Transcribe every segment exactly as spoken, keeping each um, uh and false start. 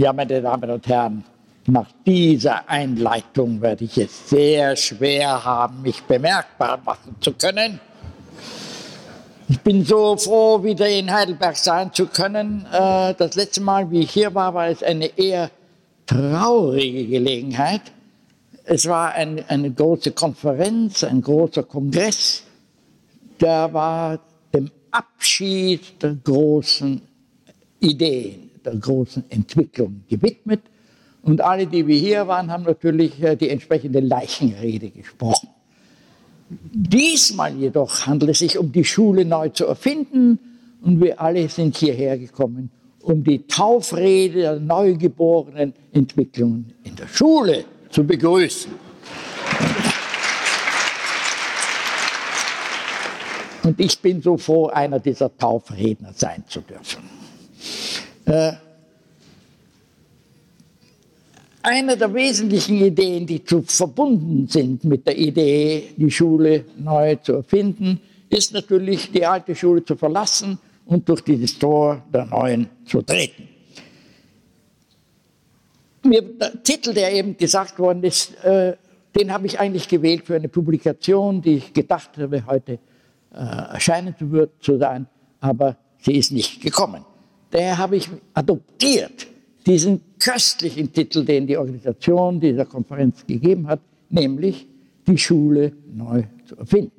Ja, meine Damen und Herren, nach dieser Einleitung werde ich es sehr schwer haben, mich bemerkbar machen zu können. Ich bin so froh, wieder in Heidelberg sein zu können. Das letzte Mal, wie ich hier war, war es eine eher traurige Gelegenheit. Es war ein, eine große Konferenz, ein großer Kongress. Da war dem Abschied der großen Ideen, der großen Entwicklung gewidmet. Und alle, die wir hier waren, haben natürlich die entsprechende Leichenrede gesprochen. Diesmal jedoch handelt es sich um die Schule neu zu erfinden, und wir alle sind hierher gekommen, um die Taufrede der neugeborenen Entwicklungen in der Schule zu begrüßen. Und ich bin so froh, einer dieser Taufredner sein zu dürfen. Äh, Eine der wesentlichen Ideen, die zu verbunden sind mit der Idee, die Schule neu zu erfinden, ist natürlich, die alte Schule zu verlassen und durch dieses Tor der neuen zu treten. Mir, der Titel, der eben gesagt worden ist, äh, den habe ich eigentlich gewählt für eine Publikation, die ich gedacht habe, heute äh, erscheinen zu sein, aber sie ist nicht gekommen. Daher habe ich adoptiert diesen köstlichen Titel, den die Organisation dieser Konferenz gegeben hat, nämlich die Schule neu zu erfinden.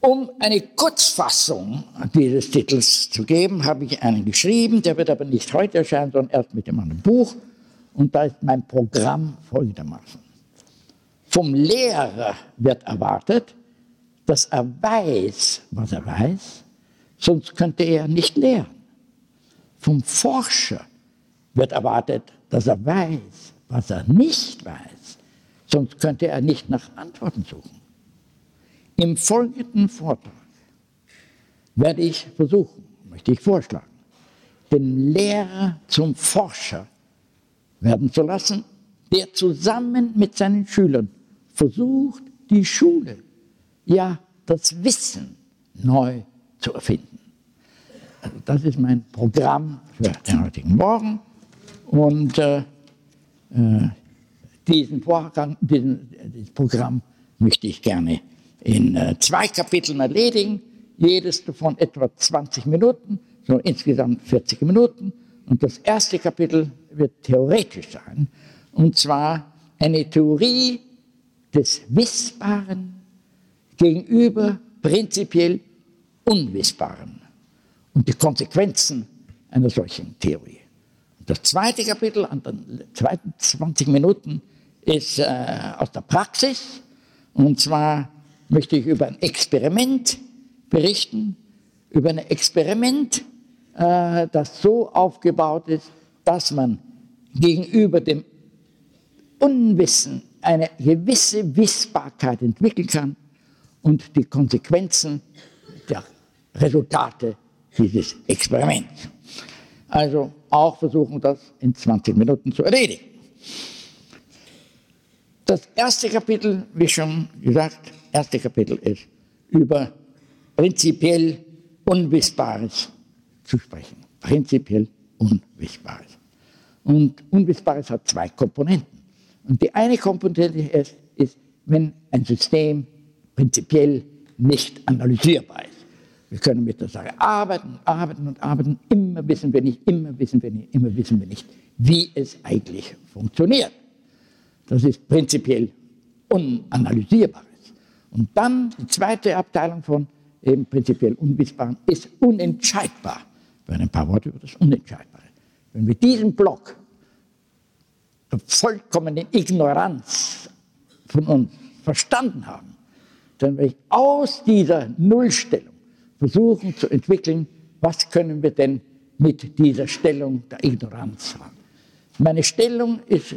Um eine Kurzfassung dieses Titels zu geben, habe ich einen geschrieben, der wird aber nicht heute erscheinen, sondern erst mit dem anderen Buch. Und da ist mein Programm folgendermaßen. Vom Lehrer wird erwartet, dass er weiß, was er weiß, sonst könnte er nicht lehren. Vom Forscher wird erwartet, dass er weiß, was er nicht weiß, sonst könnte er nicht nach Antworten suchen. Im folgenden Vortrag werde ich versuchen, möchte ich vorschlagen, den Lehrer zum Forscher werden zu lassen, der zusammen mit seinen Schülern versucht, die Schule, ja das Wissen neu zu erfinden. Also das ist mein Programm für den heutigen Morgen, und äh, äh, diesen Vorgang, diesen, dieses Programm möchte ich gerne in äh, zwei Kapiteln erledigen, jedes davon etwa zwanzig Minuten, so insgesamt vierzig Minuten. Und das erste Kapitel wird theoretisch sein, und zwar eine Theorie des Wissbaren gegenüber prinzipiell Unwissbaren und die Konsequenzen einer solchen Theorie. Das zweite Kapitel, an den zweiten zwanzig Minuten, ist äh, aus der Praxis. Und zwar möchte ich über ein Experiment berichten, über ein Experiment, äh, das so aufgebaut ist, dass man gegenüber dem Unwissen eine gewisse Wissbarkeit entwickeln kann und die Konsequenzen der Resultate dieses Experiment. Also auch versuchen, das in zwanzig Minuten zu erledigen. Das erste Kapitel, wie schon gesagt, erste Kapitel ist, über prinzipiell Unwissbares zu sprechen. Prinzipiell Unwissbares. Und Unwissbares hat zwei Komponenten. Und die eine Komponente ist, ist, wenn ein System prinzipiell nicht analysierbar ist. Wir können mit der Sache arbeiten, arbeiten und arbeiten. Immer wissen wir nicht, immer wissen wir nicht, immer wissen wir nicht, wie es eigentlich funktioniert. Das ist prinzipiell Unanalysierbares. Und dann die zweite Abteilung von eben prinzipiell Unwissbaren ist unentscheidbar. Wir werden ein paar Worte über das Unentscheidbare. Wenn wir diesen Block der vollkommenen Ignoranz von uns verstanden haben, dann werde ich aus dieser Nullstellung versuchen zu entwickeln, was können wir denn mit dieser Stellung der Ignoranz haben. Meine Stellung ist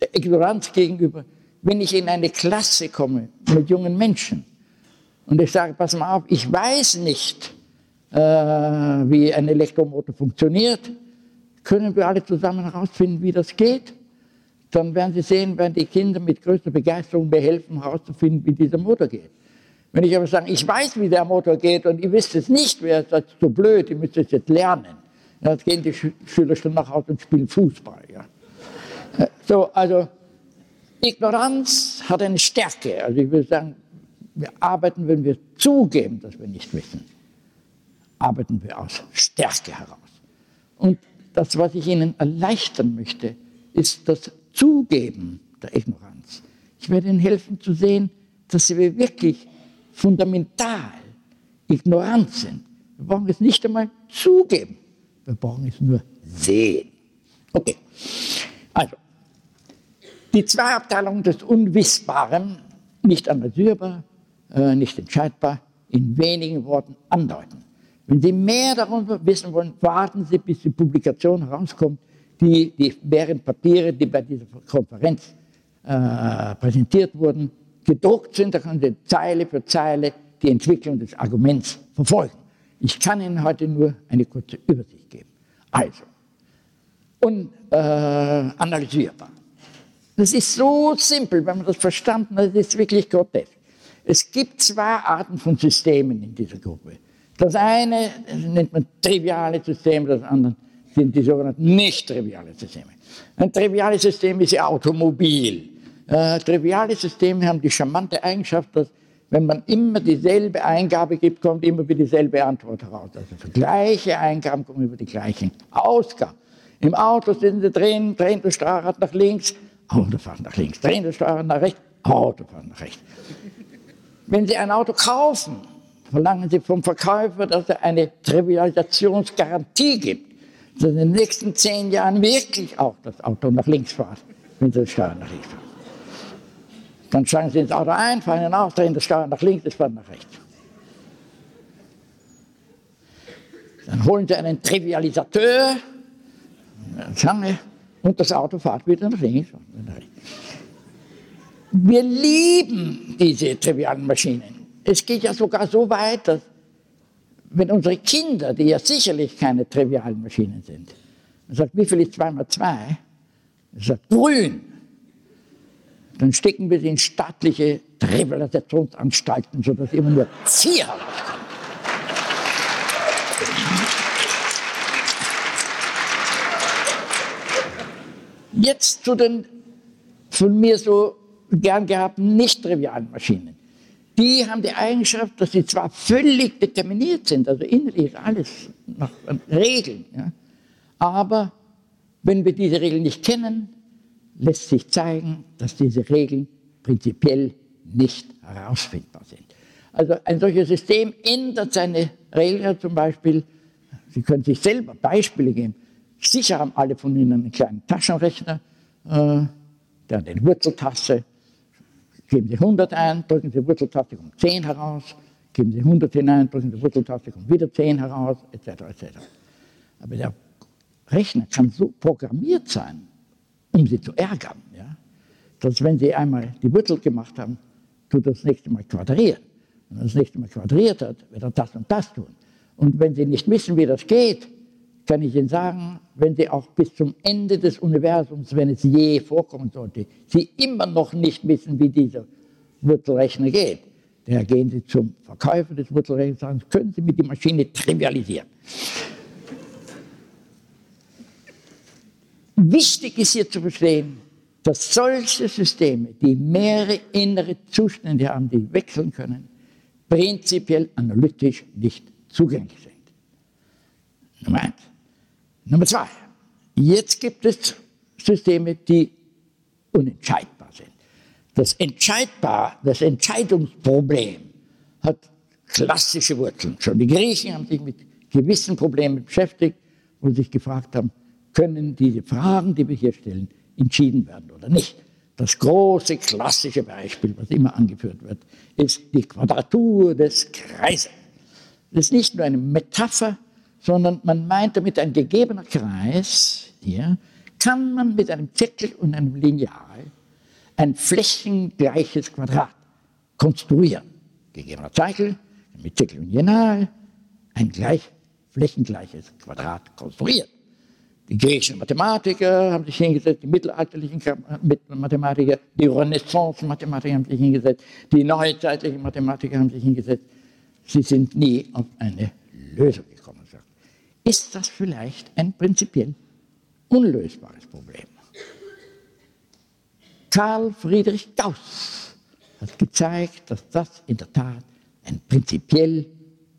der Ignoranz gegenüber, wenn ich in eine Klasse komme mit jungen Menschen und ich sage, pass mal auf, ich weiß nicht, äh, wie ein Elektromotor funktioniert, können wir alle zusammen herausfinden, wie das geht? Dann werden Sie sehen, werden die Kinder mit größter Begeisterung mir helfen, herauszufinden, wie dieser Motor geht. Wenn ich aber sage, ich weiß, wie der Motor geht und ihr wisst es nicht, wäre das zu blöd, ihr müsst es jetzt lernen. Jetzt gehen die Schüler schon nach Hause und spielen Fußball. Ja. So, also Ignoranz hat eine Stärke. Also ich würde sagen, wir arbeiten, wenn wir zugeben, dass wir nicht wissen, arbeiten wir aus Stärke heraus. Und das, was ich Ihnen erleichtern möchte, ist das Zugeben der Ignoranz. Ich werde Ihnen helfen zu sehen, dass wir wirklich fundamental ignorant sind. Wir brauchen es nicht einmal zugeben, wir brauchen es nur sehen. Okay, also, die zwei Abteilungen des Unwissbaren, nicht analysierbar, äh, nicht entscheidbar, in wenigen Worten andeuten. Wenn Sie mehr darüber wissen wollen, warten Sie, bis die Publikation herauskommt, die, die mehreren Papiere, die bei dieser Konferenz äh, präsentiert wurden, gedruckt sind. Da können Sie Zeile für Zeile die Entwicklung des Arguments verfolgen. Ich kann Ihnen heute nur eine kurze Übersicht geben. Also, unanalysierbar. Äh, das ist so simpel, wenn man das verstanden hat, das ist wirklich grotesk. Es gibt zwei Arten von Systemen in dieser Gruppe. Das eine nennt man triviale Systeme, das andere sind die sogenannten nicht-triviale Systeme. Ein triviales System ist Ihr Automobil. Äh, triviale Systeme haben die charmante Eigenschaft, dass, wenn man immer dieselbe Eingabe gibt, kommt immer wieder dieselbe Antwort heraus. Also für gleiche Eingaben kommen immer die gleichen Ausgaben. Im Auto sind Sie drin, drehen das Steuerrad nach links, Autofahrt nach links, drehen das Steuerrad nach rechts, Autofahrt nach rechts. Wenn Sie ein Auto kaufen, verlangen Sie vom Verkäufer, dass er eine Trivialisationsgarantie gibt, dass in den nächsten zehn Jahren wirklich auch das Auto nach links fährt, wenn Sie das Steuer nach links fahren. Dann schlagen Sie ins Auto ein, fahren hinaus, drehen das Steuer nach links, das fahren nach rechts. Dann holen Sie einen Trivialisateur und das Auto fährt wieder nach links. Wir lieben diese trivialen Maschinen. Es geht ja sogar so weit, dass wenn unsere Kinder, die ja sicherlich keine trivialen Maschinen sind, man sagt, wie viel ist zwei mal zwei? Man sagt, grün. Dann stecken wir sie in staatliche Trivialisationsanstalten, sodass immer nur vier herauskommen. Jetzt zu den von mir so gern gehabten nicht-trivialen Maschinen. Die haben die Eigenschaft, dass sie zwar völlig determiniert sind, also innerlich ist alles nach Regeln, ja, aber wenn wir diese Regeln nicht kennen, lässt sich zeigen, dass diese Regeln prinzipiell nicht herausfindbar sind. Also ein solches System ändert seine Regeln zum Beispiel, Sie können sich selber Beispiele geben, sicher haben alle von Ihnen einen kleinen Taschenrechner, äh, der hat eine Wurzeltaste. Geben Sie hundert ein, drücken Sie Wurzeltaste, kommt zehn heraus. Geben Sie hundert hinein, drücken Sie Wurzeltaste, kommt wieder zehn heraus, et cetera et cetera. Aber der Rechner kann so programmiert sein, um Sie zu ärgern, ja, dass wenn Sie einmal die Wurzel gemacht haben, tut das nächste Mal quadrieren. Wenn er das nächste Mal quadriert hat, wird er das und das tun. Und wenn Sie nicht wissen, wie das geht, kann ich Ihnen sagen, wenn Sie auch bis zum Ende des Universums, wenn es je vorkommen sollte, Sie immer noch nicht wissen, wie dieser Wurzelrechner geht, daher gehen Sie zum Verkäufer des Wurzelrechners und sagen, können Sie mit der Maschine trivialisieren. Wichtig ist hier zu verstehen, dass solche Systeme, die mehrere innere Zustände haben, die wechseln können, prinzipiell analytisch nicht zugänglich sind. Nummer eins. Nummer zwei, jetzt gibt es Systeme, die unentscheidbar sind. Das Entscheidbar, das Entscheidungsproblem hat klassische Wurzeln. Schon die Griechen haben sich mit gewissen Problemen beschäftigt und sich gefragt haben, können diese Fragen, die wir hier stellen, entschieden werden oder nicht. Das große klassische Beispiel, was immer angeführt wird, ist die Quadratur des Kreises. Das ist nicht nur eine Metapher, sondern man meint damit, ein gegebener Kreis, hier, kann man mit einem Zirkel und einem Lineal ein flächengleiches Quadrat konstruieren. Gegebener Zirkel, mit Zirkel und Lineal, ein gleich, flächengleiches Quadrat konstruieren. Die griechischen Mathematiker haben sich hingesetzt, die mittelalterlichen Mathematiker, die Renaissance-Mathematiker haben sich hingesetzt, die neuzeitlichen Mathematiker haben sich hingesetzt. Sie sind nie auf eine Lösung gekommen. ist das vielleicht ein prinzipiell unlösbares Problem. Karl Friedrich Gauß hat gezeigt, dass das in der Tat ein prinzipiell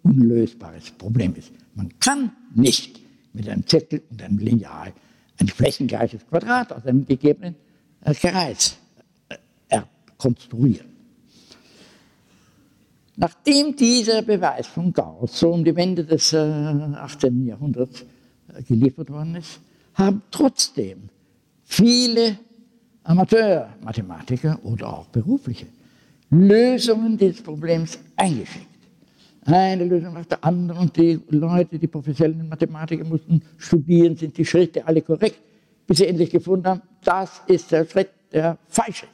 unlösbares Problem ist. Man kann nicht mit einem Zettel und einem Lineal ein flächengleiches Quadrat aus einem gegebenen Kreis konstruieren. Nachdem dieser Beweis von Gauß so um die Wende des achtzehnten Jahrhunderts geliefert worden ist, haben trotzdem viele Amateurmathematiker oder auch berufliche Lösungen dieses Problems eingeschickt. Eine Lösung nach der anderen, und die Leute, die professionellen Mathematiker mussten studieren, sind die Schritte alle korrekt, bis sie endlich gefunden haben, das ist der Schritt, der falsche.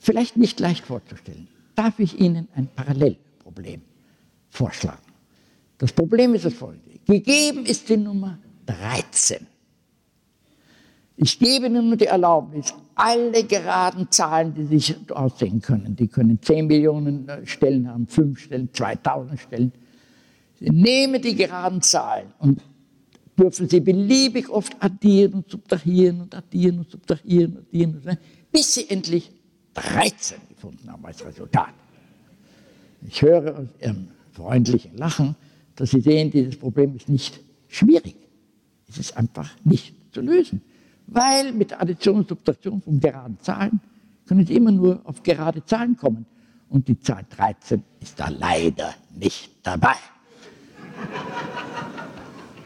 Vielleicht nicht leicht vorzustellen, darf ich Ihnen ein Parallelproblem vorschlagen. Das Problem ist das folgende: Gegeben ist die Nummer dreizehn. Ich gebe Ihnen nur die Erlaubnis, alle geraden Zahlen, die sich ausdenken können, die können zehn Millionen Stellen haben, fünf Stellen, zweitausend Stellen. Ich nehme die geraden Zahlen und dürfen sie beliebig oft addieren und subtrahieren und addieren und subtrahieren und addieren, und bis sie endlich dreizehn gefunden haben als Resultat. Ich höre aus Ihrem freundlichen Lachen, dass Sie sehen, dieses Problem ist nicht schwierig. Es ist einfach nicht zu lösen. Weil mit der Addition und Subtraktion von geraden Zahlen können Sie immer nur auf gerade Zahlen kommen. Und die Zahl dreizehn ist da leider nicht dabei.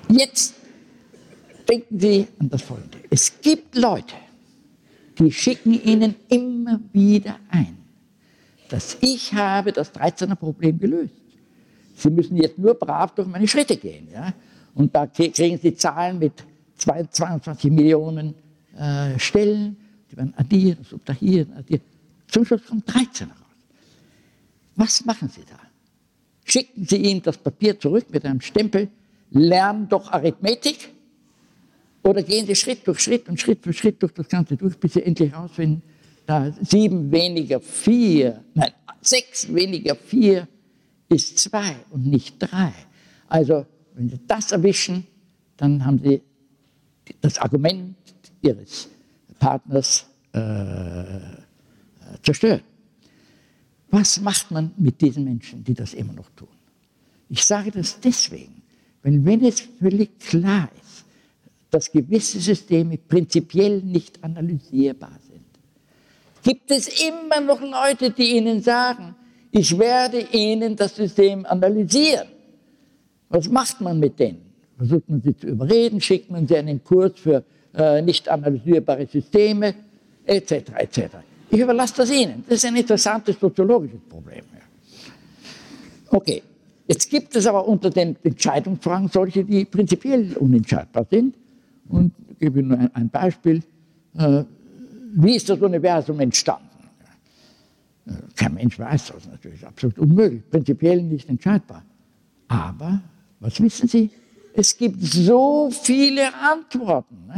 Jetzt denken Sie an das Folgende. Es gibt Leute, die schicken Ihnen immer wieder ein, dass ich habe das dreizehner-Problem gelöst. Sie müssen jetzt nur brav durch meine Schritte gehen. Ja? Und da kriegen Sie Zahlen mit zweiundzwanzig Millionen äh, Stellen, die werden addieren, subtrahieren, addieren. Zum Schluss kommt dreizehn raus. Was machen Sie da? Schicken Sie ihm das Papier zurück mit einem Stempel, lernen doch Arithmetik, oder gehen Sie Schritt durch Schritt und Schritt für Schritt durch das Ganze durch, bis Sie endlich rausfinden, da sieben weniger vier, nein, sechs weniger vier ist zwei und nicht drei. Also, wenn Sie das erwischen, dann haben Sie das Argument Ihres Partners äh, zerstört. Was macht man mit diesen Menschen, die das immer noch tun? Ich sage das deswegen, weil wenn es völlig klar ist, dass gewisse Systeme prinzipiell nicht analysierbar sind, gibt es immer noch Leute, die Ihnen sagen, ich werde Ihnen das System analysieren. Was macht man mit denen? Versucht man sie zu überreden, schickt man sie einen Kurs für äh, nicht analysierbare Systeme, et cetera et cetera. Ich überlasse das Ihnen. Das ist ein interessantes soziologisches Problem. Ja. Okay, jetzt gibt es aber unter den Entscheidungsfragen solche, die prinzipiell unentscheidbar sind. Und ich gebe Ihnen nur ein, ein Beispiel. Äh, wie ist das Universum entstanden? Kein Mensch weiß das, natürlich absolut unmöglich, prinzipiell nicht entscheidbar. Aber, was wissen Sie? Es gibt so viele Antworten. Ne?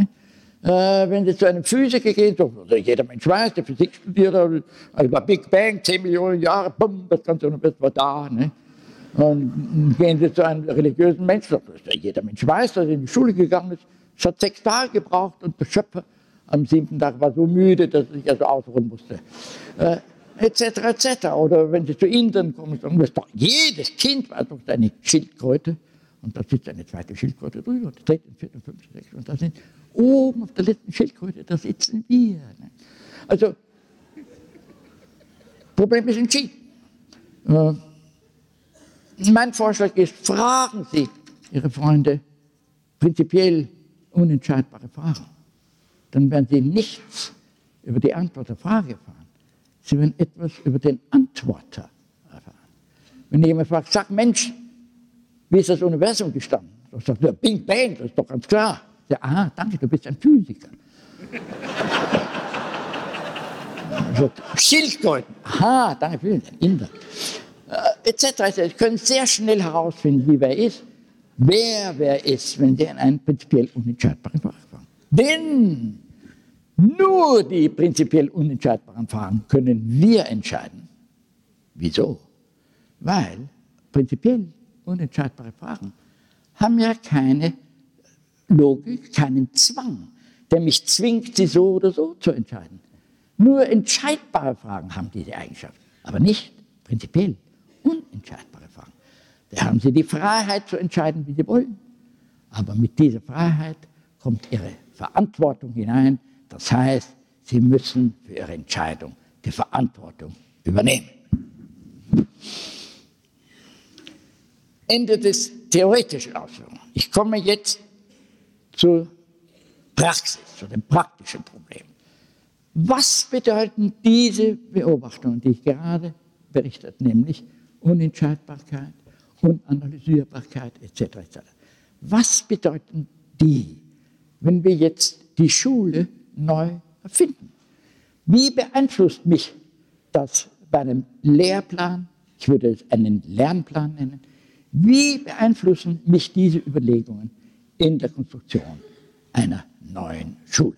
Äh, wenn Sie zu einem Physiker gehen, so, jeder Mensch weiß, der Physik studiert, also bei Big Bang, zehn Millionen Jahre, bumm, das ganze Universum war da. Ne? Und gehen Sie zu einem religiösen Menschen, so, jeder Mensch weiß, dass er in die Schule gegangen ist, es hat sechs Tage gebraucht und der Schöpfer am siebten Tag war so müde, dass er sich also ausruhen musste. Äh, Etc. et cetera. Oder wenn Sie zu Indern kommen, sagen wir, jedes Kind weiß doch seine Schildkröte. Und da sitzt eine zweite Schildkröte drüber, und die dritte, vierte, fünfte, sechste. Und da sind oben auf der letzten Schildkröte, da sitzen wir. Also, Problem ist entschieden. Mein Vorschlag ist, fragen Sie Ihre Freunde prinzipiell unentscheidbare Fragen. Dann werden Sie nichts über die Antwort der Frage erfahren. Sie werden etwas über den Antworter erfahren. Wenn jemand fragt, sag Mensch, wie ist das Universum gestanden? Da sagt er, Big Bang, das ist doch ganz klar. Ja, aha, danke, du bist ein Physiker. Schildkröten, aha, danke, Physiker, ein Inder. Äh, et cetera. Sie können sehr schnell herausfinden, wie wer ist, wer wer ist, wenn Sie in einen prinzipiell unentscheidbaren Frage fragen. Denn nur die prinzipiell unentscheidbaren Fragen können wir entscheiden. Wieso? Weil prinzipiell unentscheidbare Fragen haben ja keine Logik, keinen Zwang, der mich zwingt, sie so oder so zu entscheiden. Nur entscheidbare Fragen haben diese Eigenschaft, aber nicht prinzipiell unentscheidbare Fragen. Da haben sie die Freiheit zu entscheiden, wie sie wollen. Aber mit dieser Freiheit kommt ihre Verantwortung hinein. Das heißt, sie müssen für ihre Entscheidung die Verantwortung übernehmen. Ende des theoretischen Ausführungen. Ich komme jetzt zur Praxis, zu dem praktischen Problem. Was bedeuten diese Beobachtungen, die ich gerade berichtet, nämlich Unentscheidbarkeit, Unanalysierbarkeit et cetera et cetera. Was bedeuten die, wenn wir jetzt die Schule neu erfinden? Wie beeinflusst mich das bei einem Lehrplan, ich würde es einen Lernplan nennen, wie beeinflussen mich diese Überlegungen in der Konstruktion einer neuen Schule?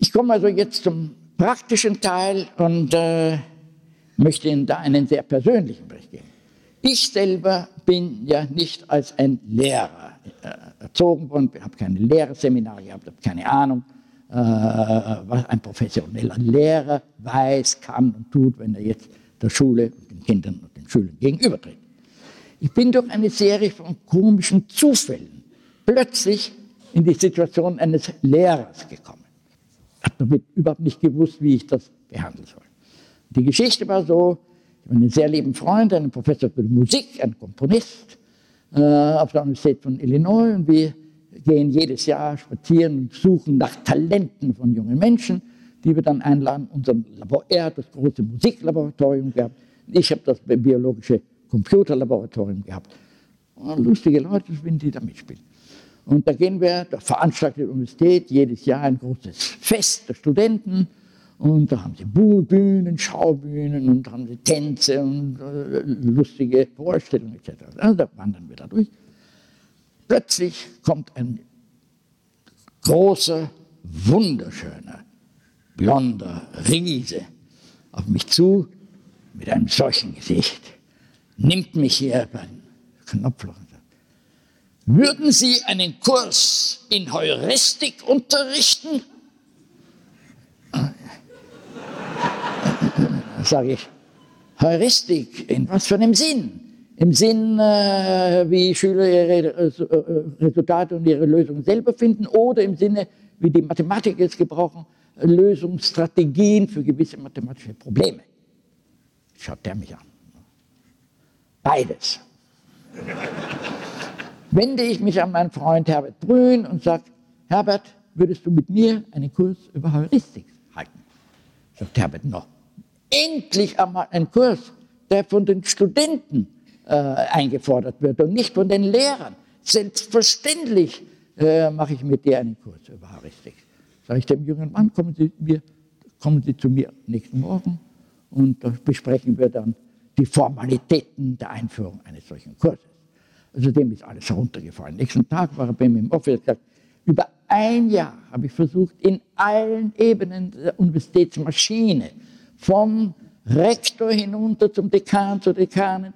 Ich komme also jetzt zum praktischen Teil und äh, möchte Ihnen da einen sehr persönlichen Bericht geben. Ich selber bin ja nicht als ein Lehrer äh, erzogen worden, habe keine Lehrerseminare gehabt, habe keine Ahnung, äh, was ein professioneller Lehrer weiß, kann und tut, wenn er jetzt der Schule und den Kindern und den Schülern gegenübertritt. Ich bin durch eine Serie von komischen Zufällen plötzlich in die Situation eines Lehrers gekommen. Ich habe damit überhaupt nicht gewusst, wie ich das behandeln soll. Die Geschichte war so, ich habe einen sehr lieben Freund, einen Professor für Musik, einen Komponist äh, auf der Universität von Illinois, und wir gehen jedes Jahr spazieren und suchen nach Talenten von jungen Menschen, die wir dann einladen. Unser Labor, er hat das große Musiklaboratorium gehabt, ich habe das biologische Computerlaboratorium gehabt. Und lustige Leute sind, die da mitspielen. Und da gehen wir, da veranstaltet die Universität jedes Jahr ein großes Fest der Studenten. Und da haben sie Bühnen, Schaubühnen und da haben sie Tänze und äh, lustige Vorstellungen et cetera. Also da wandern wir da durch. Plötzlich kommt ein großer, wunderschöner, blonder Riese auf mich zu mit einem solchen Gesicht, nimmt mich hier beim Knopfloch. Würden Sie einen Kurs in Heuristik unterrichten? Sage ich, Heuristik, in was für einem Sinn? Im Sinn, wie Schüler ihre Resultate und ihre Lösungen selber finden, oder im Sinne, wie die Mathematiker es gebrauchen, Lösungsstrategien für gewisse mathematische Probleme. Schaut der mich an. Beides. Wende ich mich an meinen Freund Herbert Brün und sage, Herbert, würdest du mit mir einen Kurs über Heuristik halten? Sagt Herbert, no. Endlich einmal ein Kurs, der von den Studenten äh, eingefordert wird und nicht von den Lehrern. Selbstverständlich äh, mache ich mit dir einen Kurs über Heuristik. Sage ich dem jungen Mann, kommen Sie, mir, kommen Sie zu mir nächsten Morgen und da besprechen wir dann die Formalitäten der Einführung eines solchen Kurses. Also dem ist alles heruntergefallen. Nächsten Tag war er bei mir im Office, gesagt, über ein Jahr habe ich versucht, in allen Ebenen der Universitätsmaschine, vom Rektor hinunter zum Dekan, zur Dekanin,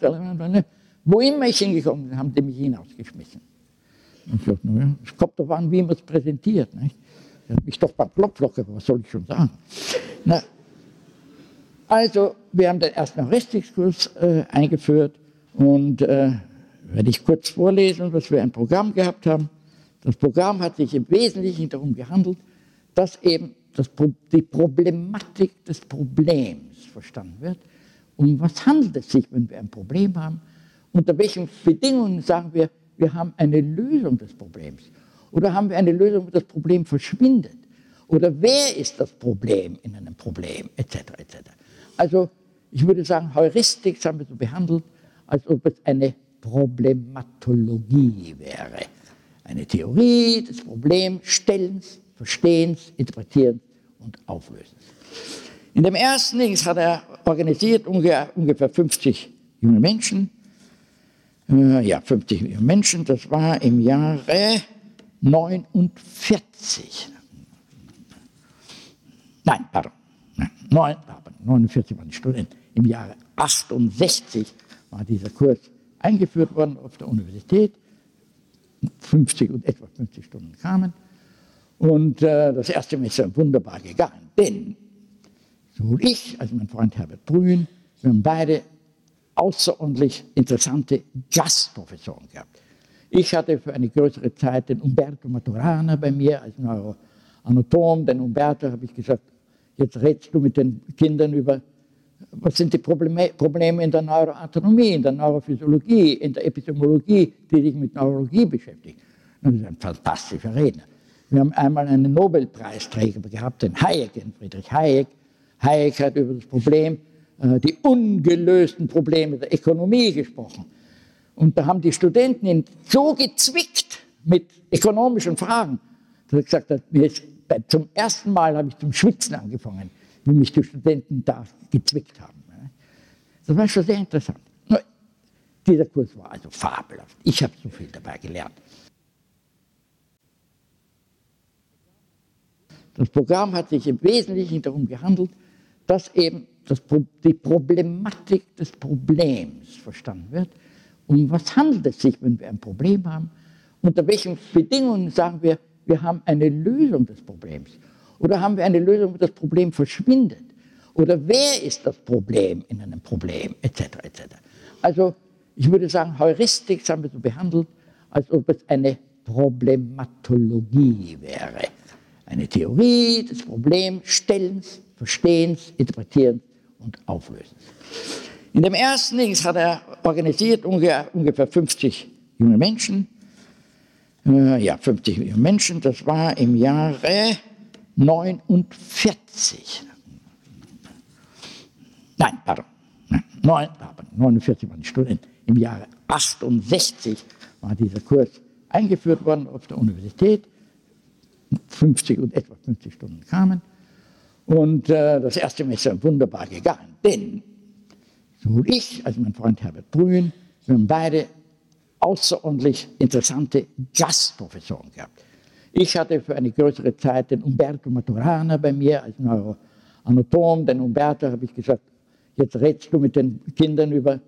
wo immer ich hingekommen bin, haben die mich hinausgeschmissen. Und ich dachte, naja, es kommt doch an, wie man es präsentiert. Nicht? Ich habe mich doch beim Klopfloch, was soll ich schon sagen? Na, also, wir haben den ersten Heuristikkurs äh, eingeführt und äh, werde ich kurz vorlesen, was wir ein Programm gehabt haben. Das Programm hat sich im Wesentlichen darum gehandelt, dass eben das Pro- die Problematik des Problems verstanden wird. Um was handelt es sich, wenn wir ein Problem haben? Unter welchen Bedingungen sagen wir, wir haben eine Lösung des Problems? Oder haben wir eine Lösung, wo das Problem verschwindet? Oder wer ist das Problem in einem Problem? Etc. et cetera. Also ich würde sagen, Heuristik haben wir so behandelt, als ob es eine Problematologie wäre. Eine Theorie des Problemstellens, Verstehens, Interpretierens und Auflösens. In dem ersten Dings hat er organisiert ungefähr fünfzig junge Menschen. Äh, ja, fünfzig junge Menschen, das war im Jahre neunundvierzig. Nein, pardon. neunundvierzig waren die Studenten. Im Jahre achtundsechzig war dieser Kurs eingeführt worden auf der Universität. fünfzig und etwa fünfzig Stunden kamen. Und äh, das erste Semester wunderbar gegangen, denn sowohl ich als mein Freund Herbert Brün, wir haben beide außerordentlich interessante Gastprofessoren gehabt. Ich hatte für eine größere Zeit den Umberto Maturana bei mir als Neuroanatom. Den Umberto habe ich gesagt, jetzt redest du mit den Kindern über, was sind die Probleme, Probleme in der Neuroanatomie, in der Neurophysiologie, in der Epistemologie, die sich mit Neurologie beschäftigt. Das ist ein fantastischer Redner. Wir haben einmal einen Nobelpreisträger gehabt, den Hayek, den Friedrich Hayek. Hayek hat über das Problem, die ungelösten Probleme der Ökonomie gesprochen. Und da haben die Studenten ihn so gezwickt mit ökonomischen Fragen, dass er gesagt hat, zum ersten Mal habe ich zum Schwitzen angefangen, wie mich die Studenten da gezwickt haben. Das war schon sehr interessant. Dieser Kurs war also fabelhaft. Ich habe so viel dabei gelernt. Das Programm hat sich im Wesentlichen darum gehandelt, dass eben das Pro- die Problematik des Problems verstanden wird. Um was handelt es sich, wenn wir ein Problem haben? Unter welchen Bedingungen sagen wir, wir haben eine Lösung des Problems? Oder haben wir eine Lösung, wo das Problem verschwindet? Oder wer ist das Problem in einem Problem, et cetera et cetera. Also ich würde sagen, Heuristik haben wir so behandelt, als ob es eine Problematologie wäre. Eine Theorie des Problemstellens, Verstehens, Interpretierens und Auflösens. In dem ersten Dings hat er organisiert ungefähr fünfzig junge Menschen. Äh, ja, fünfzig junge Menschen, das war im Jahre neunundvierzig. Nein, pardon, neun, pardon, neunundvierzig waren die Studenten. Im Jahre achtundsechzig war dieser Kurs eingeführt worden auf der Universität. fünfzig und etwa fünfzig Stunden kamen. Und äh, das erste Semester wunderbar gegangen, denn sowohl ich als mein Freund Herbert Brün, wir haben beide außerordentlich interessante Gastprofessoren gehabt. Ich hatte für eine größere Zeit den Umberto Maturana bei mir als Neuroanatom. Den Umberto habe ich gesagt, jetzt redest du mit den Kindern über,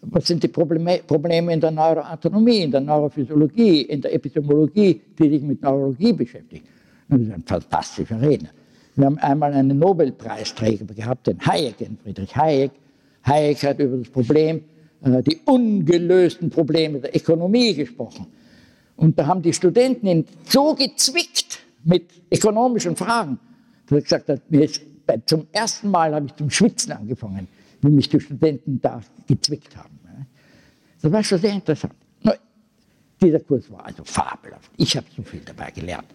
was sind die Probleme, Probleme in der Neuroanatomie, in der Neurophysiologie, in der Epistemologie, die sich mit Neurologie beschäftigt. Das ist ein fantastischer Redner. Wir haben einmal einen Nobelpreisträger gehabt, den Hayek, den Friedrich Hayek. Hayek hat über das Problem, die ungelösten Probleme der Ökonomie gesprochen. Und da haben die Studenten ihn so gezwickt mit ökonomischen Fragen, dass er gesagt hat, zum ersten Mal habe ich zum Schwitzen angefangen, wie mich die Studenten da gezwickt haben. Das war schon sehr interessant. Dieser Kurs war also fabelhaft. Ich habe so viel dabei gelernt.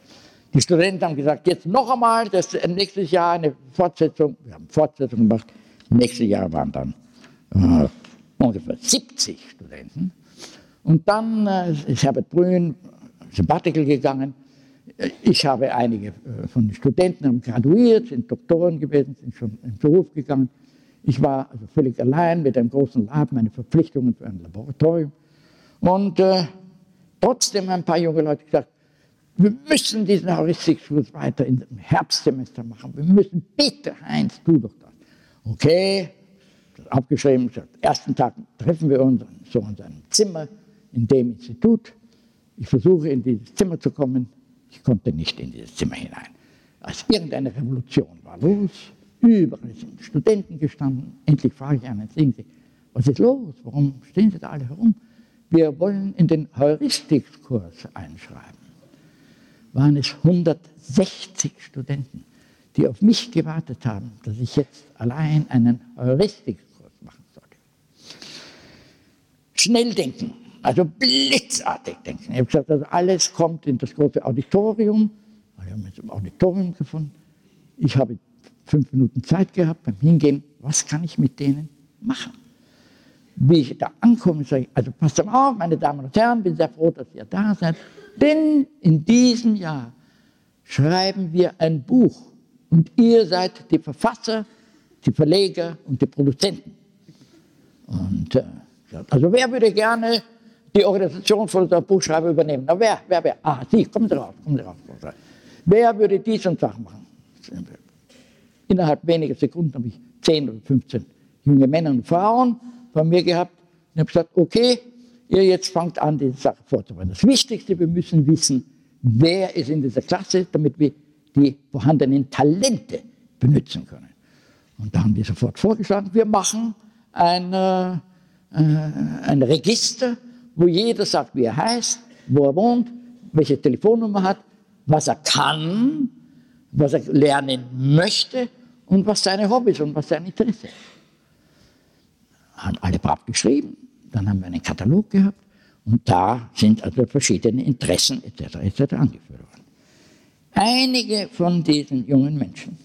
Die Studenten haben gesagt, jetzt noch einmal, das nächstes Jahr eine Fortsetzung. Wir haben Fortsetzung gemacht. Nächstes Jahr waren dann äh, ungefähr siebzig Studenten. Und dann äh, ist Herbert Brün Sabbatical gegangen. Ich habe einige äh, von den Studenten haben graduiert, sind Doktoren gewesen, sind schon in den Beruf gegangen. Ich war also völlig allein mit einem großen Lab, meine Verpflichtungen für ein Laboratorium. Und äh, trotzdem haben ein paar junge Leute gesagt, wir müssen diesen Heuristikkurs weiter im Herbstsemester machen. Wir müssen, bitte Heinz, tu doch das. Okay, abgeschrieben, gesagt, ersten Tag treffen wir uns so in seinem Zimmer, in dem Institut. Ich versuche, in dieses Zimmer zu kommen. Ich konnte nicht in dieses Zimmer hinein. Also irgendeine Revolution war los. Überall sind Studenten gestanden. Endlich frage ich einen, sehen Sie, was ist los? Warum stehen Sie da alle herum? Wir wollen in den Heuristikkurs einschreiben. Waren es hundertsechzig Studenten, die auf mich gewartet haben, dass ich jetzt allein einen Heuristikkurs machen sollte. Schnell denken, also blitzartig denken. Ich habe gesagt, also alles kommt in das große Auditorium. Wir haben uns im Auditorium gefunden. Ich habe fünf Minuten Zeit gehabt beim Hingehen. Was kann ich mit denen machen? Wie ich da ankomme, sage ich, also passt auf, meine Damen und Herren, bin sehr froh, dass ihr da seid. Denn in diesem Jahr schreiben wir ein Buch und ihr seid die Verfasser, die Verleger und die Produzenten. Und, äh, also wer würde gerne die Organisation von unserem Buchschreiber übernehmen? Na wer, wer, wer? Ah, Sie, kommen Sie raus, kommen Sie raus. Wer würde dies und das machen? Innerhalb weniger Sekunden habe ich zehn oder fünfzehn junge Männer und Frauen von mir gehabt, Ich habe gesagt, okay, ihr jetzt fangt an, diese Sache vorzubringen. Das Wichtigste, wir müssen wissen, wer ist in dieser Klasse, damit wir die vorhandenen Talente benutzen können. Und da haben die sofort vorgeschlagen, wir machen ein, äh, ein Register, wo jeder sagt, wie er heißt, wo er wohnt, welche Telefonnummer hat, was er kann, was er lernen möchte und was seine Hobbys und was sein Interesse ist. Haben alle brav geschrieben, dann haben wir einen Katalog gehabt und da sind also verschiedene Interessen et cetera et cetera angeführt worden. Einige von diesen jungen Menschen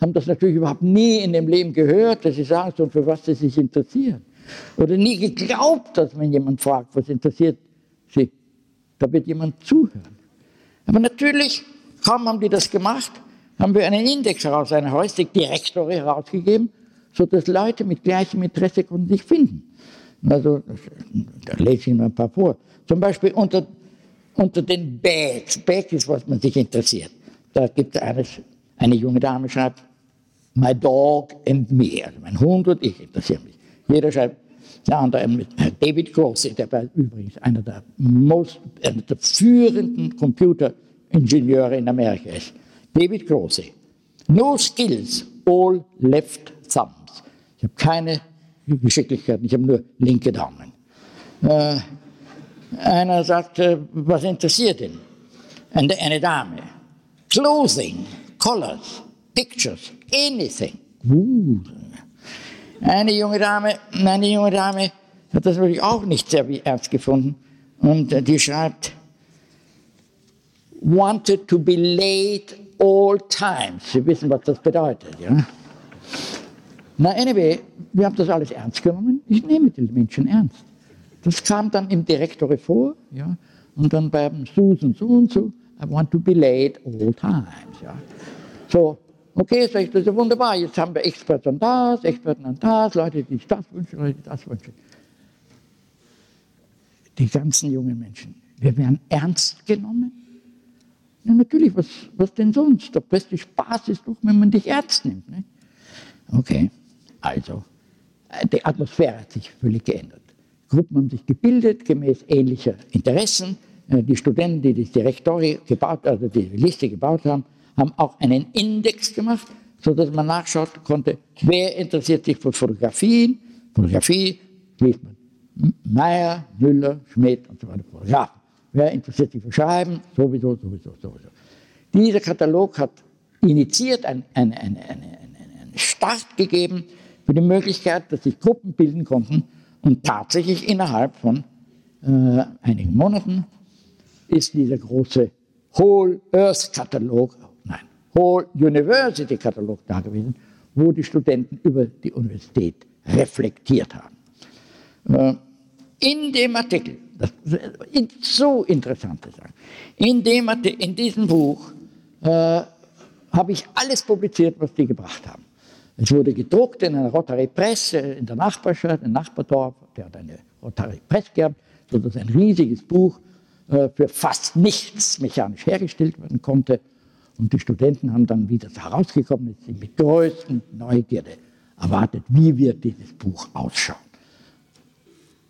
haben das natürlich überhaupt nie in dem Leben gehört, dass sie sagen sollen, für was sie sich interessieren. Oder nie geglaubt, dass wenn jemand fragt, was interessiert sie, da wird jemand zuhören. Aber natürlich, kaum haben die das gemacht, haben wir einen Index heraus, eine Heuristik-Directory herausgegeben, sodass Leute mit gleichem Interesse konnten sich finden. Also, da lese ich noch ein paar vor. Zum Beispiel unter, unter den Bags. Bags ist, was man sich interessiert. Da gibt es eine, eine junge Dame, schreibt, my dog and me. Also mein Hund und ich interessieren mich. Jeder schreibt, der andere mit David Grossi, der war übrigens einer der, most, einer der führenden Computeringenieure in Amerika ist. David Grossi. No skills, all left thumbs. Ich habe keine Geschicklichkeiten, ich habe nur linke Daumen. Äh, einer sagt, äh, was interessiert ihn? Eine, eine Dame. Clothing, colors, pictures, anything. Uh. Eine junge Dame, eine junge Dame hat das wirklich auch nicht sehr ernst gefunden und die schreibt, wanted to be late all times. Sie wissen, was das bedeutet, ja? Na, anyway, wir haben das alles ernst genommen. Ich nehme die Menschen ernst. Das kam dann im Direktor vor, ja, und dann beim Susan so und so, I want to be late all times, ja. So. Okay, das ist ja wunderbar, jetzt haben wir Experten an das, Experten an das, Leute, die sich das wünschen, Leute, die das wünschen. Die ganzen jungen Menschen, wir werden ernst genommen? Ja, natürlich, was, was denn sonst? Der beste Spaß ist doch, wenn man dich ernst nimmt. Ne? Okay, also, die Atmosphäre hat sich völlig geändert. Gruppen haben sich gebildet, gemäß ähnlicher Interessen. Die Studenten, die das Direktory gebaut, also die Liste gebaut haben, haben auch einen Index gemacht, sodass man nachschaut konnte, wer interessiert sich für Fotografien. Fotografie liest man Meyer, Müller, Schmidt und so weiter. Fotografen. Wer interessiert sich für Schreiben? Sowieso, sowieso, sowieso. Dieser Katalog hat initiiert, einen ein, ein, ein, ein Start gegeben für die Möglichkeit, dass sich Gruppen bilden konnten. Und tatsächlich innerhalb von äh, einigen Monaten ist dieser große Whole Earth Catalog Whole University Catalog da gewesen, wo die Studenten über die Universität reflektiert haben. In dem Artikel, das ist so interessante Sache, in, dem, in diesem Buch äh, habe ich alles publiziert, was die gebracht haben. Es wurde gedruckt in einer Rotary Press in der Nachbarschaft, im Nachbardorf, der hat eine Rotary Press gehabt, sodass ein riesiges Buch äh, für fast nichts mechanisch hergestellt werden konnte. Und die Studenten haben dann, wie das herausgekommen ist, sind mit größter Neugierde erwartet, wie wird dieses Buch ausschauen.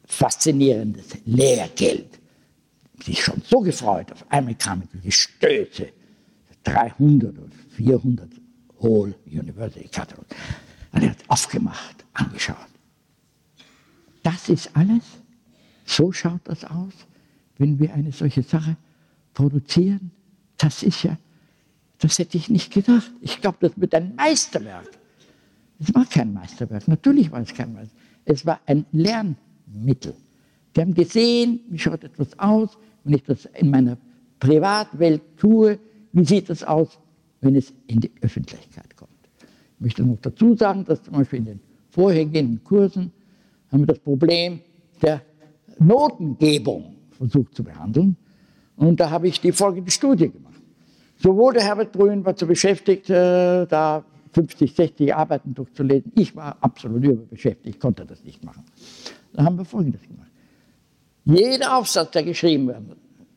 Faszinierendes Lehrgeld. Sich schon so gefreut, auf einmal kamen diese Stöße. dreihundert oder vierhundert Whole University Catalog. Und er hat aufgemacht, angeschaut. Das ist alles. So schaut das aus, wenn wir eine solche Sache produzieren. Das ist ja. Das hätte ich nicht gedacht. Ich glaube, das wird ein Meisterwerk. Es war kein Meisterwerk. Natürlich war es kein Meisterwerk. Es war ein Lernmittel. Die haben gesehen, wie schaut etwas aus, wenn ich das in meiner Privatwelt tue, wie sieht das aus, wenn es in die Öffentlichkeit kommt. Ich möchte noch dazu sagen, dass zum Beispiel in den vorhergehenden Kursen haben wir das Problem der Notengebung versucht zu behandeln. Und da habe ich die folgende Studie gemacht. Sowohl der Herbert Brün war zu beschäftigt, äh, da fünfzig, sechzig Arbeiten durchzulesen. Ich war absolut überbeschäftigt, ich konnte das nicht machen. Da haben wir Folgendes gemacht. Jeder Aufsatz, der geschrieben wird,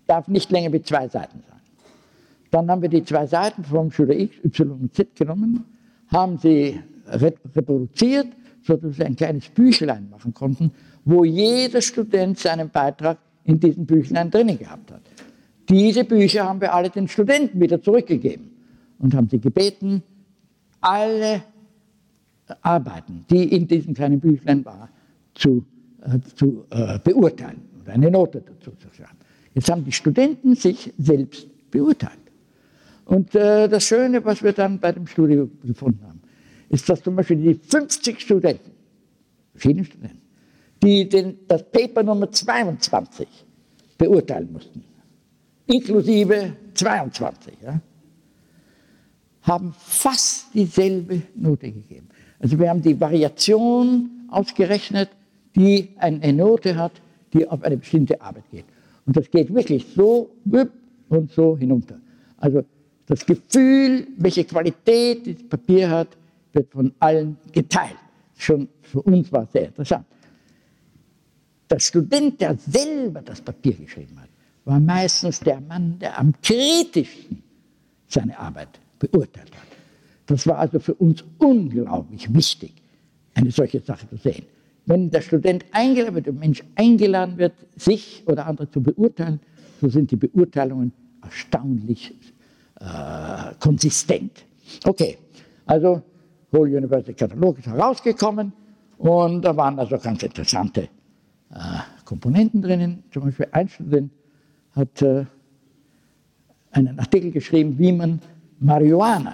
darf nicht länger wie zwei Seiten sein. Dann haben wir die zwei Seiten vom Schüler X, Y und Z genommen, haben sie reproduziert, sodass wir ein kleines Büchlein machen konnten wo jeder Student seinen Beitrag in diesen Büchlein drinnen gehabt hat. Diese Bücher haben wir alle den Studenten wieder zurückgegeben und haben sie gebeten, alle Arbeiten, die in diesen kleinen Büchlein waren, zu, äh, zu äh, beurteilen und eine Note dazu zu schreiben. Jetzt haben die Studenten sich selbst beurteilt. Und äh, das Schöne, was wir dann bei dem Studio gefunden haben, ist, dass zum Beispiel die fünfzig Studenten, verschiedene Studenten, die den, das Paper Nummer zweiundzwanzig beurteilen mussten, inklusive zweiundzwanzig, ja, haben fast dieselbe Note gegeben. Also wir haben die Variation ausgerechnet, die eine Note hat, die auf eine bestimmte Arbeit geht. Und das geht wirklich so und so hinunter. Also das Gefühl, welche Qualität das Papier hat, wird von allen geteilt. Schon für uns war es sehr interessant. Der Student, der selber das Papier geschrieben hat, war meistens der Mann, der am kritischsten seine Arbeit beurteilt hat. Das war also für uns unglaublich wichtig, eine solche Sache zu sehen. Wenn der Student eingeladen wird, der Mensch eingeladen wird, sich oder andere zu beurteilen, so sind die Beurteilungen erstaunlich äh, konsistent. Okay, also Whole University Catalog ist herausgekommen und da waren also ganz interessante äh, Komponenten drinnen. Zum Beispiel ein Student hat äh, einen Artikel geschrieben, wie man Marihuana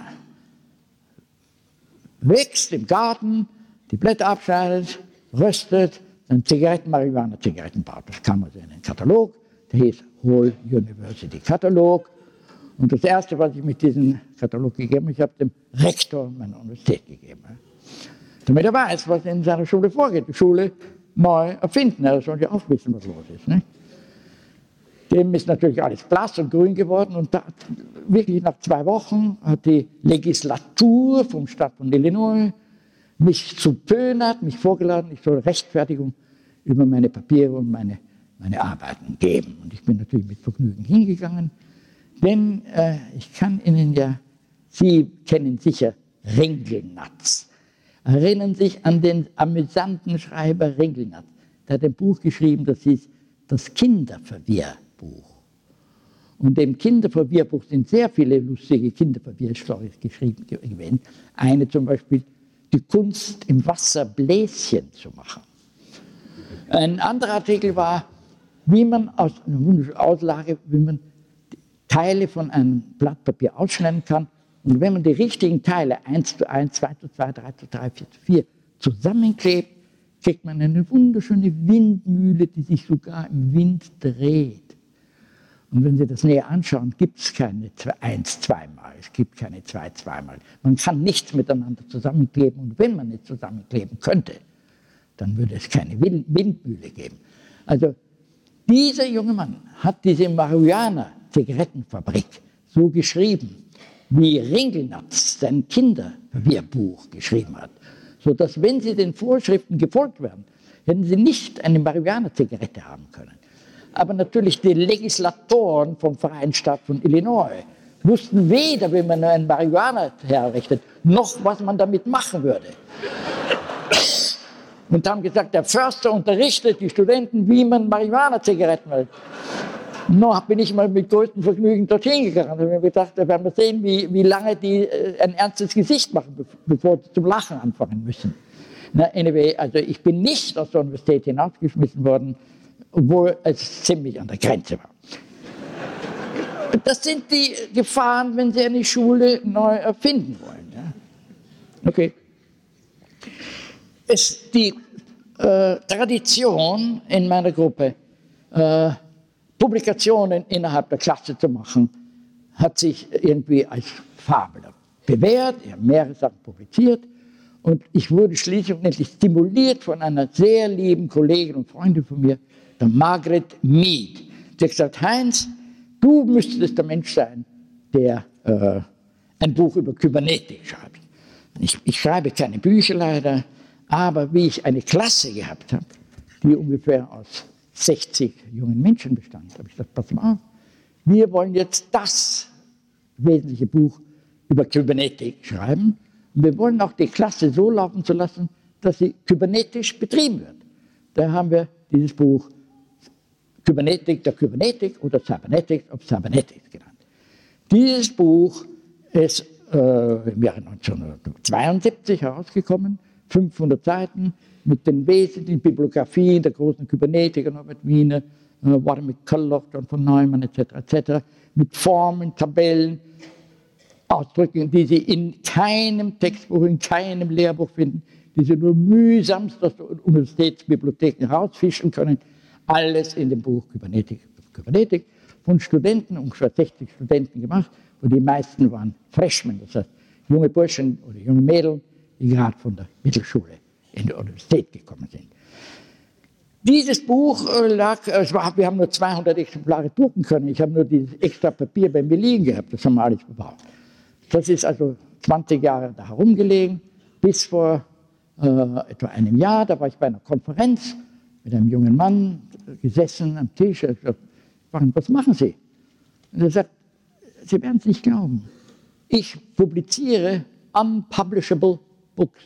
wächst im Garten, die Blätter abschneidet, röstet, dann Zigaretten, Marihuana, Zigaretten baut. Das kam also in einen Katalog, der hieß Whole University Catalog. Und das Erste, was ich mit diesem Katalog gegeben habe, ich habe dem Rektor meiner Universität gegeben. Damit er weiß, was in seiner Schule vorgeht. Die Schule neu erfinden, er soll ja auch wissen, was los ist. Ne? Dem ist natürlich alles blass und grün geworden und da, wirklich nach zwei Wochen hat die Legislatur vom Staat von Illinois mich zu pönert, mich vorgeladen, ich soll Rechtfertigung über meine Papiere und meine, meine Arbeiten geben. Und ich bin natürlich mit Vergnügen hingegangen, denn äh, ich kann Ihnen ja, Sie kennen sicher Ringelnatz, erinnern sich an den amüsanten Schreiber Ringelnatz, der hat ein Buch geschrieben, das hieß das Kinderverwirrbuch. Und dem Kinderverwirrbuch sind sehr viele lustige Kinderverwirrstories geschrieben gewesen. Eine zum Beispiel, die Kunst im Wasser Bläschen zu machen. Ein anderer Artikel war, wie man aus einer wunderschönen Auslage, wie man Teile von einem Blatt Papier ausschneiden kann. Und wenn man die richtigen Teile eins zu eins, zwei zu zwei, drei zu drei, vier zu vier zusammenklebt, kriegt man eine wunderschöne Windmühle, die sich sogar im Wind dreht. Und wenn Sie das näher anschauen, gibt es keine eins zweimal, es gibt keine zwei zweimal. Man kann nichts miteinander zusammenkleben und wenn man es zusammenkleben könnte, dann würde es keine Windmühle geben. Also dieser junge Mann hat diese Marihuana-Zigarettenfabrik so geschrieben, wie Ringelnatz sein Kinderverwirrbuch geschrieben hat. Sodass, wenn sie den Vorschriften gefolgt wären, hätten sie nicht eine Marihuana-Zigarette haben können. Aber natürlich die Legislatoren vom Freien Staat von Illinois wussten weder, wie man einen Marihuana herrichtet, noch was man damit machen würde. Und haben gesagt, der Förster unterrichtet die Studenten, wie man Marihuana-Zigaretten macht. Noch bin ich mal mit größtem Vergnügen dorthin gegangen. Da habe ich mir gedacht, da werden wir sehen, wie, wie lange die äh, ein ernstes Gesicht machen, bevor sie zum Lachen anfangen müssen. Na, anyway, also ich bin nicht aus der Universität hinausgeschmissen worden, obwohl es ziemlich an der Grenze war. Das sind die Gefahren, wenn Sie eine Schule neu erfinden wollen. Ja? Okay. Es, die äh, Tradition in meiner Gruppe, äh, Publikationen innerhalb der Klasse zu machen, hat sich irgendwie als Fabel bewährt. Ich habe mehrere Sachen publiziert und ich wurde schließlich und endlich stimuliert von einer sehr lieben Kollegin und Freundin von mir, der Margaret Mead. Sie hat gesagt, Heinz, du müsstest der Mensch sein, der äh, ein Buch über Kybernetik schreibt. Ich, ich schreibe keine Bücher leider, aber wie ich eine Klasse gehabt habe, die ungefähr aus sechzig jungen Menschen bestand, habe ich gesagt, pass mal auf, wir wollen jetzt das wesentliche Buch über Kybernetik schreiben und wir wollen auch die Klasse so laufen zu lassen, dass sie kybernetisch betrieben wird. da haben wir dieses Buch Kybernetik der Kybernetik oder Cybernetics of Cybernetics genannt. Dieses Buch ist äh, im Jahre neunzehnhundertzweiundsiebzig herausgekommen, fünfhundert Seiten, mit den wesentlichen Bibliografien der großen Kybernetiker, Norbert Wiener, äh, Warren McCulloch, von Neumann et cetera, et cetera, mit Formeln, Tabellen, Ausdrücken, die Sie in keinem Textbuch, in keinem Lehrbuch finden, die Sie nur mühsamst aus der Universitätsbibliotheken herausfischen können. Alles in dem Buch Kybernetik, Kybernetik von Studenten, ungefähr sechzig Studenten gemacht, und die meisten waren Freshmen, das heißt junge Burschen oder junge Mädels, die gerade von der Mittelschule in die Universität gekommen sind. Dieses Buch lag, wir haben nur zweihundert Exemplare drucken können, ich habe nur dieses extra Papier bei mir liegen gehabt, das haben wir alles gebaut. Das ist also zwanzig Jahre da herumgelegen, bis vor äh, etwa einem Jahr, da war ich bei einer Konferenz mit einem jungen Mann gesessen am Tisch, ich sagte, was machen Sie? Und er sagt, Sie werden es nicht glauben, ich publiziere unpublishable books.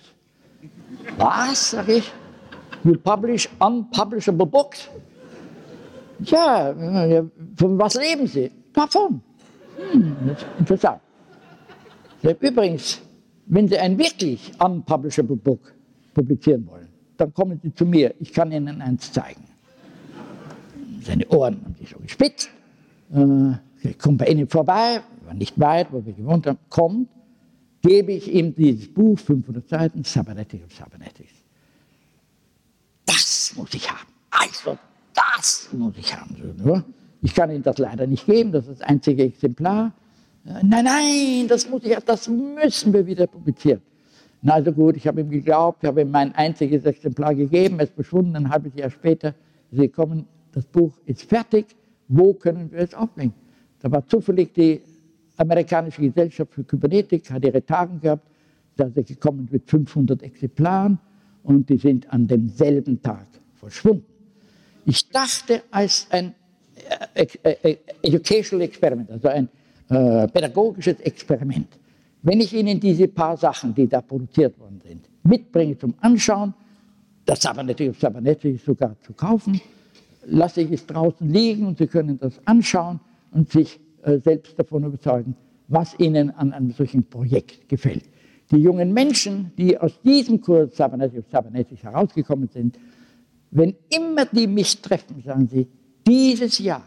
Was, sage ich? You publish unpublishable books? Ja, von was leben Sie? Davon. Hm, interessant. Übrigens, wenn Sie ein wirklich unpublishable book publizieren wollen, dann kommen Sie zu mir, ich kann Ihnen eins zeigen. Seine Ohren haben sich so gespitzt. Ich komme bei Ihnen vorbei, war nicht weit, wo wir gewohnt haben, kommt, gebe ich ihm dieses Buch, fünfhundert Seiten, Cybernetics of Cybernetics. Das muss ich haben. Also, das muss ich haben. Ich kann Ihnen das leider nicht geben, das ist das einzige Exemplar. Nein, nein, das muss ich, das müssen wir wieder publizieren. Na also gut, ich habe ihm geglaubt, ich habe ihm mein einziges Exemplar gegeben, es ist verschwunden, ein halbes Jahr später ist er gekommen, das Buch ist fertig, wo können wir es aufnehmen? Da war zufällig die amerikanische Gesellschaft für Kybernetik, hat ihre Tagung gehabt, da ist er gekommen mit fünfhundert Exemplaren und die sind an demselben Tag verschwunden. Ich dachte als ein Educational Experiment, also ein äh, pädagogisches Experiment, wenn ich Ihnen diese paar Sachen, die da produziert worden sind, mitbringe zum Anschauen, das Cybernetics of Cybernetics sogar zu kaufen, lasse ich es draußen liegen und Sie können das anschauen und sich äh, selbst davon überzeugen, was Ihnen an einem solchen Projekt gefällt. Die jungen Menschen, die aus diesem Kurs Cybernetics of Cybernetics herausgekommen sind, wenn immer die mich treffen, sagen sie, dieses Jahr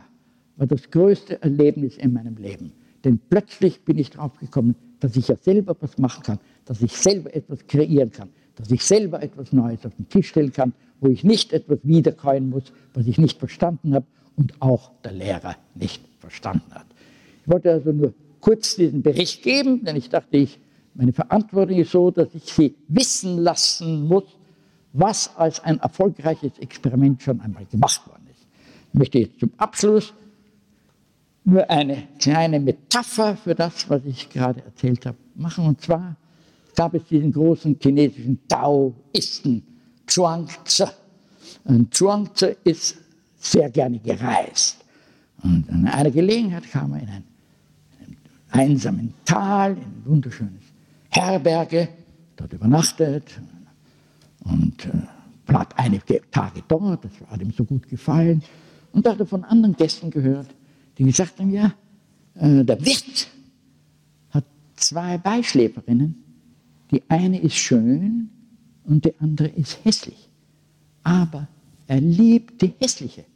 war das größte Erlebnis in meinem Leben. Denn plötzlich bin ich draufgekommen, dass ich ja selber was machen kann, dass ich selber etwas kreieren kann, dass ich selber etwas Neues auf den Tisch stellen kann, wo ich nicht etwas wiederkäuen muss, was ich nicht verstanden habe und auch der Lehrer nicht verstanden hat. Ich wollte also nur kurz diesen Bericht geben, denn ich dachte, ich, meine Verantwortung ist so, dass ich Sie wissen lassen muss, was als ein erfolgreiches Experiment schon einmal gemacht worden ist. Ich möchte jetzt zum Abschluss nur eine kleine Metapher für das, was ich gerade erzählt habe, machen. Und zwar gab es diesen großen chinesischen Taoisten, Zhuangzi. Und Zhuangzi ist sehr gerne gereist. Und an einer Gelegenheit kam er in ein, in einem einsamen Tal, in ein wunderschönes Herberge, dort übernachtet und äh, blieb einige Tage dort, das hat ihm so gut gefallen. Und da hat er von anderen Gästen gehört, die gesagt haben, ja, der Wirt hat zwei Beischläferinnen, die eine ist schön und die andere ist hässlich. Aber er liebt die hässliche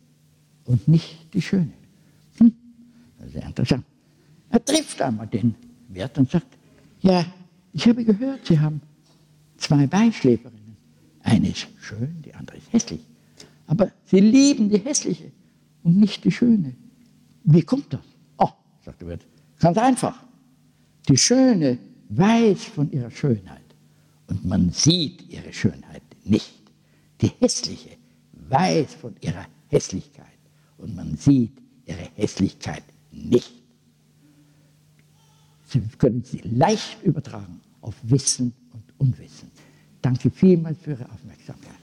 und nicht die schöne. Hm, das ist sehr interessant. Er trifft einmal den Wirt und sagt, ja, ich habe gehört, Sie haben zwei Beischläferinnen. Eine ist schön, die andere ist hässlich. Aber Sie lieben die hässliche und nicht die schöne. Wie kommt das? Oh, sagt der Wirt, ganz einfach. Die Schöne weiß von ihrer Schönheit und man sieht ihre Schönheit nicht. Die Hässliche weiß von ihrer Hässlichkeit und man sieht ihre Hässlichkeit nicht. Sie können sie leicht übertragen auf Wissen und Unwissen. Danke vielmals für Ihre Aufmerksamkeit.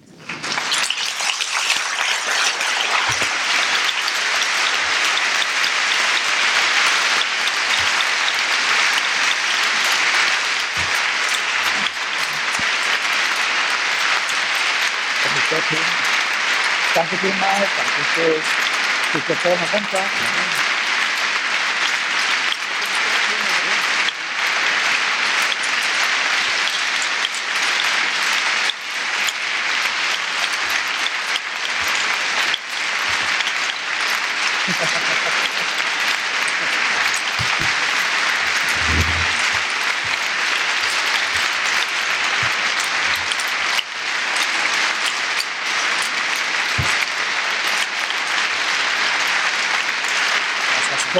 Thank you. Danke vielmals. Danke schön. Geht der vorne runter.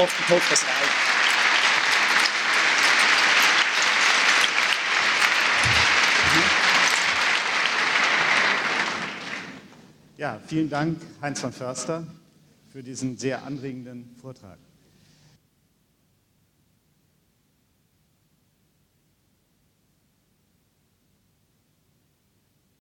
Ich hoffe, das reicht. Ja, vielen Dank, Heinz von Förster, für diesen sehr anregenden Vortrag.